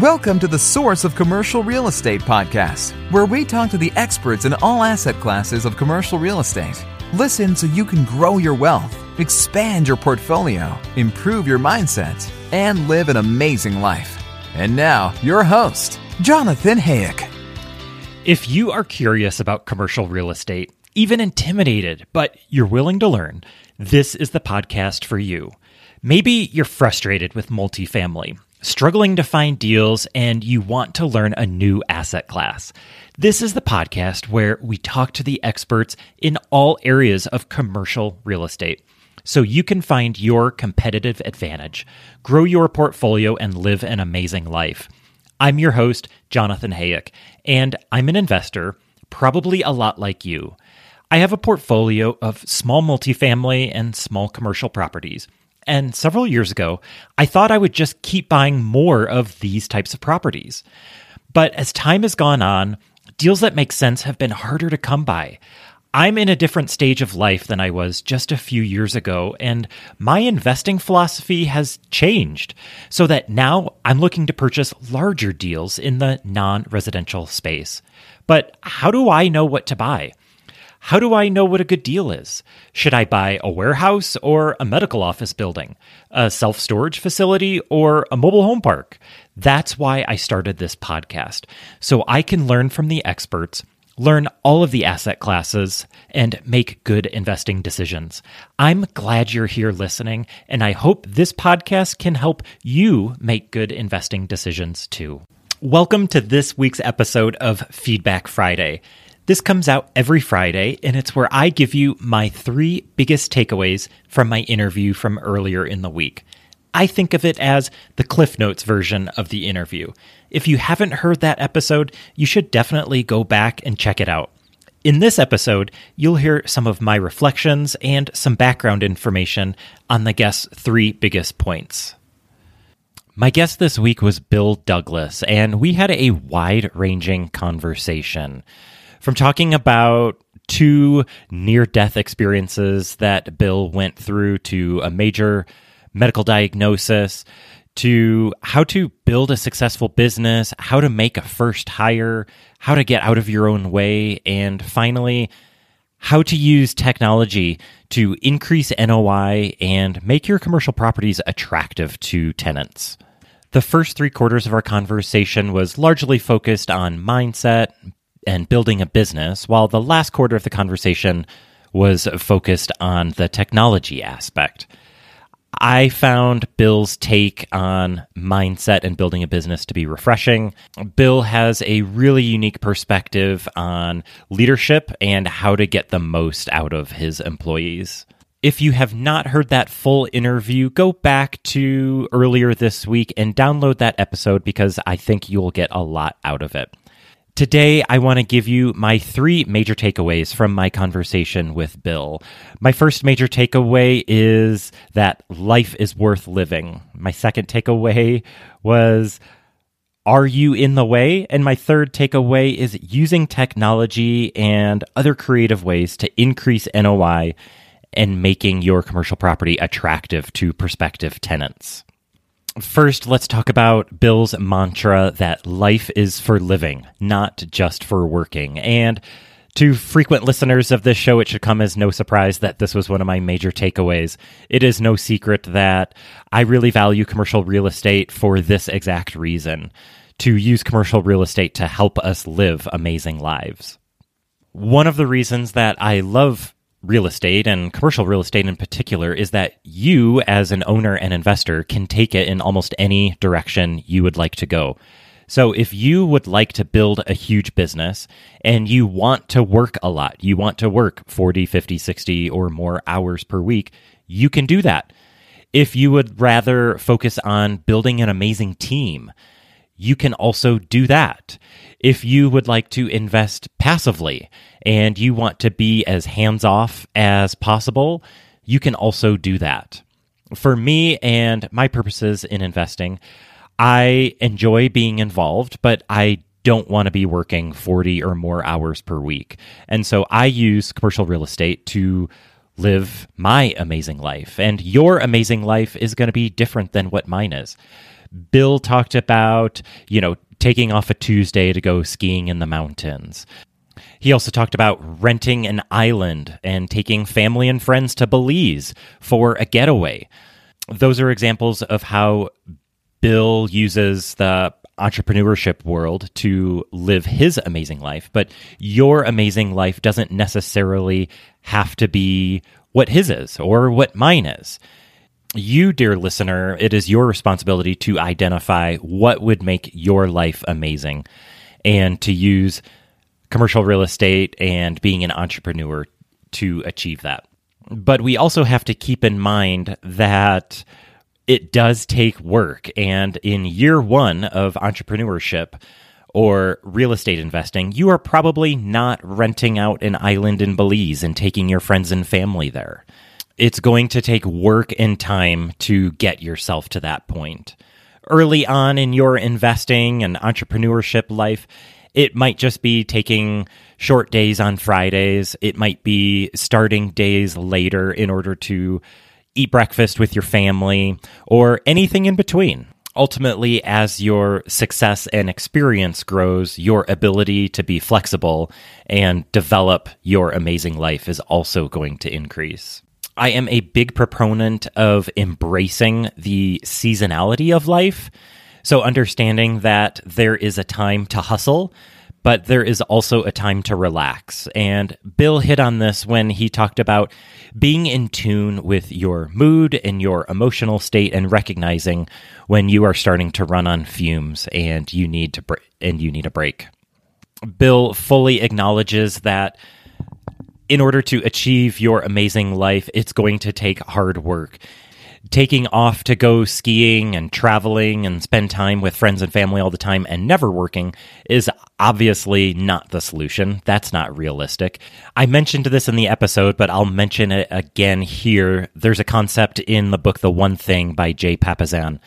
Welcome to the Source of Commercial Real Estate podcast, where we talk to the experts in all asset classes of commercial real estate. Listen so you can grow your wealth, expand your portfolio, improve your mindset, and live an amazing life. And now, your host, Jonathan Hayek. If you are curious about commercial real estate, even intimidated, but you're willing to learn, this is the podcast for you. Maybe you're frustrated with multifamily, struggling to find deals, and you want to learn a new asset class. This is the podcast where we talk to the experts in all areas of commercial real estate, so you can find your competitive advantage, grow your portfolio, and live an amazing life. I'm your host, Jonathan Hayek, and I'm an investor, probably a lot like you. I have a portfolio of small multifamily and small commercial properties. And several years ago, I thought I would just keep buying more of these types of properties. But as time has gone on, deals that make sense have been harder to come by. I'm in a different stage of life than I was just a few years ago, and my investing philosophy has changed so that now I'm looking to purchase larger deals in the non-residential space. But how do I know what to buy? How do I know what a good deal is? Should I buy a warehouse or a medical office building, a self-storage facility, or a mobile home park? That's why I started this podcast, so I can learn from the experts, learn all of the asset classes, and make good investing decisions. I'm glad you're here listening, and I hope this podcast can help you make good investing decisions too. Welcome to this week's episode of Feedback Friday. This comes out every Friday, and it's where I give you my 3 biggest takeaways from my interview from earlier in the week. I think of it as the Cliff Notes version of the interview. If you haven't heard that episode, you should definitely go back and check it out. In this episode, you'll hear some of my reflections and some background information on the guest's 3 biggest points. My guest this week was Bill Douglas, and we had a wide-ranging conversation. From talking about 2 near-death experiences that Bill went through, to a major medical diagnosis, to how to build a successful business, how to make a first hire, how to get out of your own way, and finally, how to use technology to increase NOI and make your commercial properties attractive to tenants. The first 3 quarters of our conversation was largely focused on mindset and building a business, while the last quarter of the conversation was focused on the technology aspect. I found Bill's take on mindset and building a business to be refreshing. Bill has a really unique perspective on leadership and how to get the most out of his employees. If you have not heard that full interview, go back to earlier this week and download that episode, because I think you'll get a lot out of it. Today, I want to give you my 3 major takeaways from my conversation with Bill. My first major takeaway is that life is worth living. My second takeaway was, are you in the way? And my third takeaway is using technology and other creative ways to increase NOI and making your commercial property attractive to prospective tenants. First, let's talk about Bill's mantra that life is for living, not just for working. And to frequent listeners of this show, it should come as no surprise that this was one of my major takeaways. It is no secret that I really value commercial real estate for this exact reason: to use commercial real estate to help us live amazing lives. One of the reasons that I love real estate, and commercial real estate in particular, is that you, as an owner and investor, can take it in almost any direction you would like to go. So if you would like to build a huge business and you want to work a lot, you want to work 40, 50, 60 or more hours per week, you can do that. If you would rather focus on building an amazing team, you can also do that. If you would like to invest passively and you want to be as hands-off as possible, you can also do that. For me and my purposes in investing, I enjoy being involved, but I don't want to be working 40 or more hours per week. And so I use commercial real estate to live my amazing life. And your amazing life is going to be different than what mine is. Bill talked about, you know, taking off a Tuesday to go skiing in the mountains. He also talked about renting an island and taking family and friends to Belize for a getaway. Those are examples of how Bill uses the entrepreneurship world to live his amazing life, but your amazing life doesn't necessarily have to be what his is or what mine is. You, dear listener, it is your responsibility to identify what would make your life amazing and to use commercial real estate and being an entrepreneur to achieve that. But we also have to keep in mind that it does take work. And in year one of entrepreneurship or real estate investing, you are probably not renting out an island in Belize and taking your friends and family there. It's going to take work and time to get yourself to that point. Early on in your investing and entrepreneurship life, it might just be taking short days on Fridays. It might be starting days later in order to eat breakfast with your family, or anything in between. Ultimately, as your success and experience grows, your ability to be flexible and develop your amazing life is also going to increase. I am a big proponent of embracing the seasonality of life. So understanding that there is a time to hustle, but there is also a time to relax. And Bill hit on this when he talked about being in tune with your mood and your emotional state and recognizing when you are starting to run on fumes and you need a break. Bill fully acknowledges that in order to achieve your amazing life, it's going to take hard work. Taking off to go skiing and traveling and spend time with friends and family all the time and never working is obviously not the solution. That's not realistic. I mentioned this in the episode, but I'll mention it again here. There's a concept in the book, The One Thing by Jay Papazan,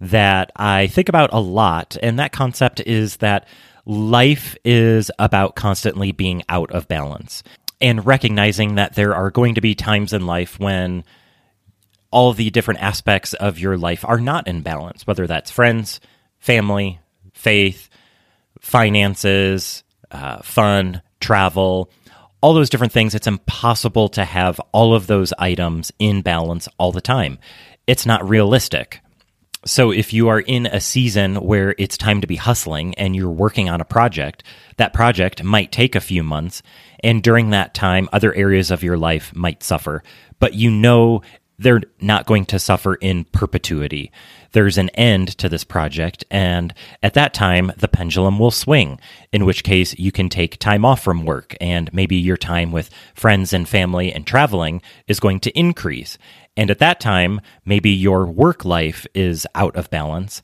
that I think about a lot. And that concept is that life is about constantly being out of balance and recognizing that there are going to be times in life when all the different aspects of your life are not in balance, whether that's friends, family, faith, finances, fun, travel, all those different things. It's impossible to have all of those items in balance all the time. It's not realistic. So if you are in a season where it's time to be hustling and you're working on a project, that project might take a few months. And during that time, other areas of your life might suffer, but you know they're not going to suffer in perpetuity. There's an end to this project, and at that time, the pendulum will swing, in which case you can take time off from work, and maybe your time with friends and family and traveling is going to increase. And at that time, maybe your work life is out of balance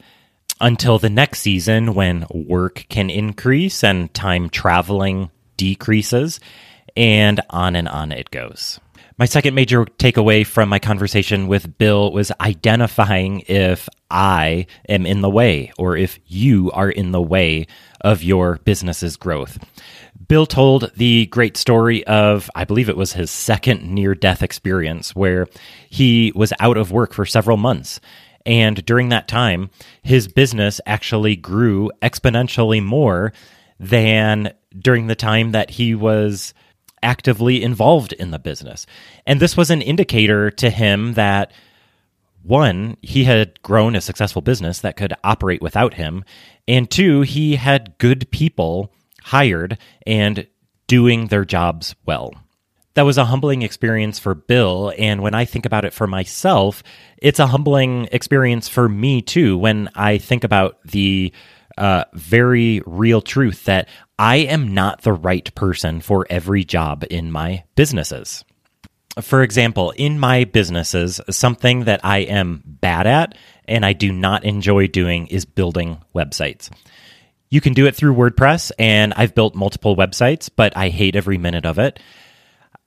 until the next season when work can increase and time traveling decreases, and on it goes. My second major takeaway from my conversation with Bill was identifying if I am in the way or if you are in the way of your business's growth. Bill told the great story of, I believe it was his second near-death experience, where he was out of work for several months. And during that time, his business actually grew exponentially more than during the time that he was actively involved in the business. And this was an indicator to him that, one, he had grown a successful business that could operate without him, and two, he had good people hired and doing their jobs well. That was a humbling experience for Bill, and when I think about it for myself, it's a humbling experience for me too when I think about the very real truth that I am not the right person for every job in my businesses. For example, in my businesses, something that I am bad at and I do not enjoy doing is building websites. You can do it through WordPress, and I've built multiple websites, but I hate every minute of it.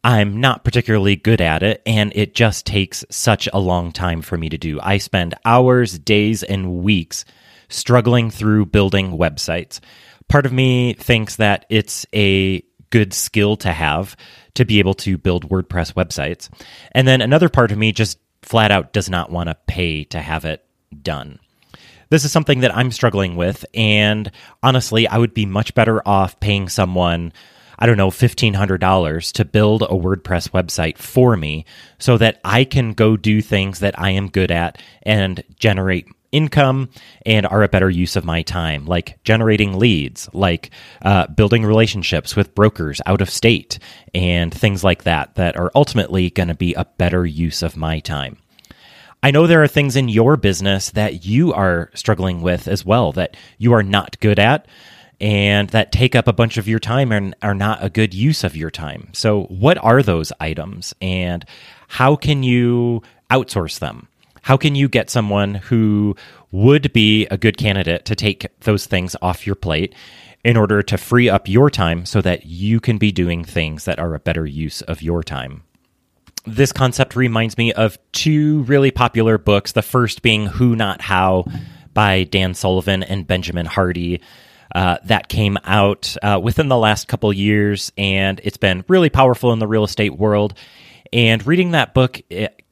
I'm not particularly good at it, and it just takes such a long time for me to do. I spend hours, days, and weeks struggling through building websites. Part of me thinks that it's a good skill to have to be able to build WordPress websites. And then another part of me just flat out does not want to pay to have it done. This is something that I'm struggling with, and honestly, I would be much better off paying someone, I don't know, $1,500 to build a WordPress website for me so that I can go do things that I am good at and generate income and are a better use of my time, like generating leads, like building relationships with brokers out of state, and things like that that are ultimately going to be a better use of my time. I know there are things in your business that you are struggling with as well, that you are not good at and that take up a bunch of your time and are not a good use of your time. So what are those items and how can you outsource them? How can you get someone who would be a good candidate to take those things off your plate in order to free up your time so that you can be doing things that are a better use of your time? This concept reminds me of two really popular books, the first being Who Not How by Dan Sullivan and Benjamin Hardy. That came out within the last couple years, and it's been really powerful in the real estate world. And reading that book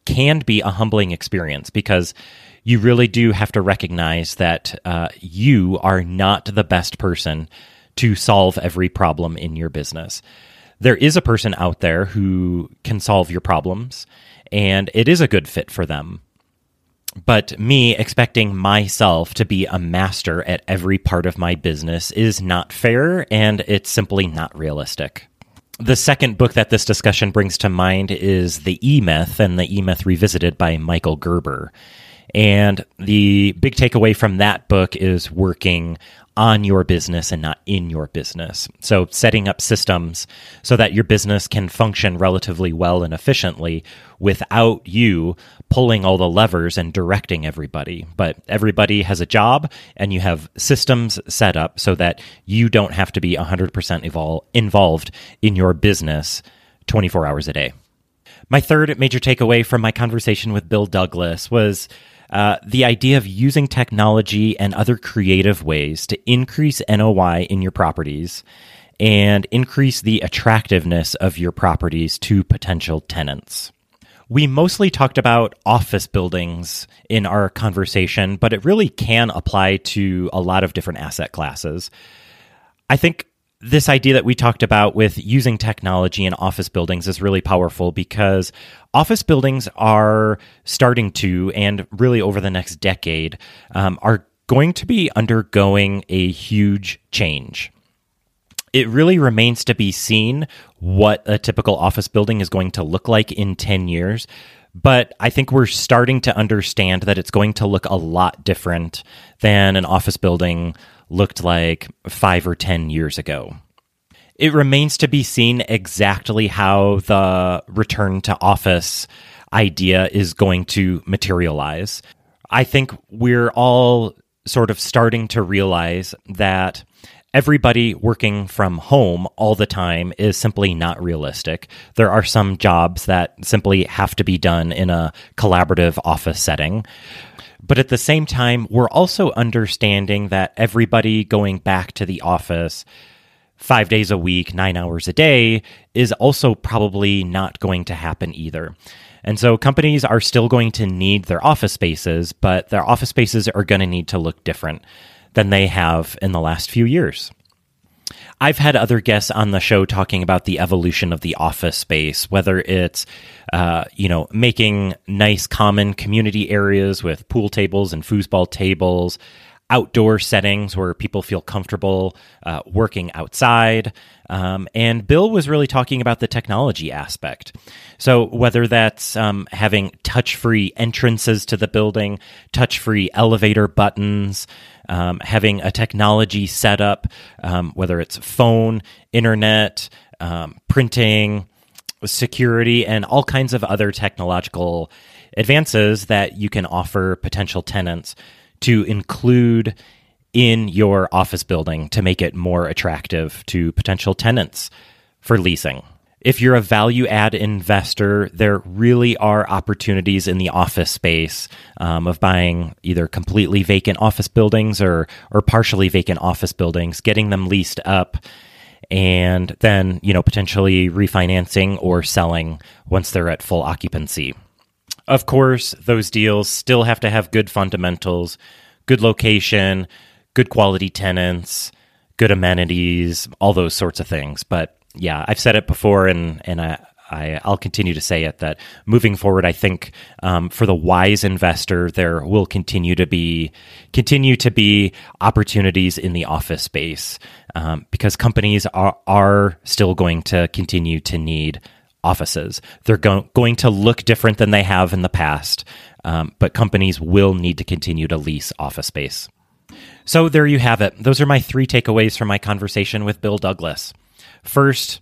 can be a humbling experience because you really do have to recognize that you are not the best person to solve every problem in your business. There is a person out there who can solve your problems, and it is a good fit for them. But me expecting myself to be a master at every part of my business is not fair, and it's simply not realistic. The second book that this discussion brings to mind is The E-Myth and The E-Myth Revisited by Michael Gerber. And the big takeaway from that book is working on your business and not in your business. So setting up systems so that your business can function relatively well and efficiently without you pulling all the levers and directing everybody. But everybody has a job and you have systems set up so that you don't have to be 100% involved in your business 24 hours a day. My third major takeaway from my conversation with Bill Douglas was the idea of using technology and other creative ways to increase NOI in your properties and increase the attractiveness of your properties to potential tenants. We mostly talked about office buildings in our conversation, but it really can apply to a lot of different asset classes. I think this idea that we talked about with using technology in office buildings is really powerful because office buildings are starting to, and really over the next decade, are going to be undergoing a huge change. It really remains to be seen what a typical office building is going to look like in 10 years. But I think we're starting to understand that it's going to look a lot different than an office building looked like 5 or 10 years ago. It remains to be seen exactly how the return to office idea is going to materialize. I think we're all sort of starting to realize that everybody working from home all the time is simply not realistic. There are some jobs that simply have to be done in a collaborative office setting. But at the same time, we're also understanding that everybody going back to the office 5 days a week, 9 hours a day is also probably not going to happen either. And so companies are still going to need their office spaces, but their office spaces are going to need to look different than they have in the last few years. I've had other guests on the show talking about the evolution of the office space, whether it's making nice common community areas with pool tables and foosball tables, outdoor settings where people feel comfortable working outside. And Bill was really talking about the technology aspect. So whether that's having touch-free entrances to the building, touch-free elevator buttons, having a technology setup, whether it's phone, internet, printing, security, and all kinds of other technological advances that you can offer potential tenants to include in your office building to make it more attractive to potential tenants for leasing. If you're a value-add investor, there really are opportunities in the office space of buying either completely vacant office buildings or partially vacant office buildings, getting them leased up, and then potentially refinancing or selling once they're at full occupancy. Of course, those deals still have to have good fundamentals, good location, good quality tenants, good amenities, all those sorts of things. But yeah, I've said it before, and I'll continue to say it, that moving forward, I think for the wise investor, there will continue to be opportunities in the office space because companies are still going to continue to need offices. They're going to look different than they have in the past, but companies will need to continue to lease office space. So there you have it. Those are my three takeaways from my conversation with Bill Douglas. First,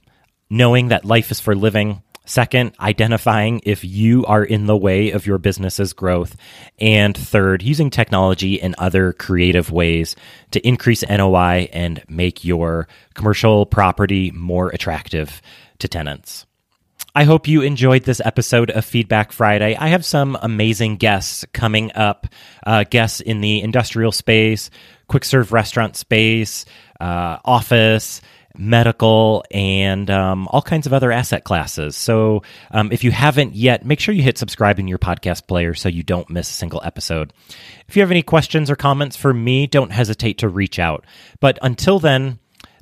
knowing that life is for living. Second, identifying if you are in the way of your business's growth. And third, using technology and other creative ways to increase NOI and make your commercial property more attractive to tenants. I hope you enjoyed this episode of Feedback Friday. I have some amazing guests coming up, guests in the industrial space, quick serve restaurant space, office, medical, and all kinds of other asset classes. So if you haven't yet, make sure you hit subscribe in your podcast player so you don't miss a single episode. If you have any questions or comments for me, don't hesitate to reach out. But until then,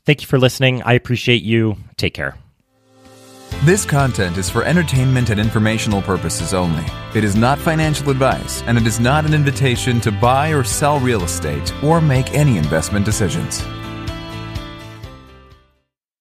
thank you for listening. I appreciate you. Take care. This content is for entertainment and informational purposes only. It is not financial advice, and it is not an invitation to buy or sell real estate or make any investment decisions.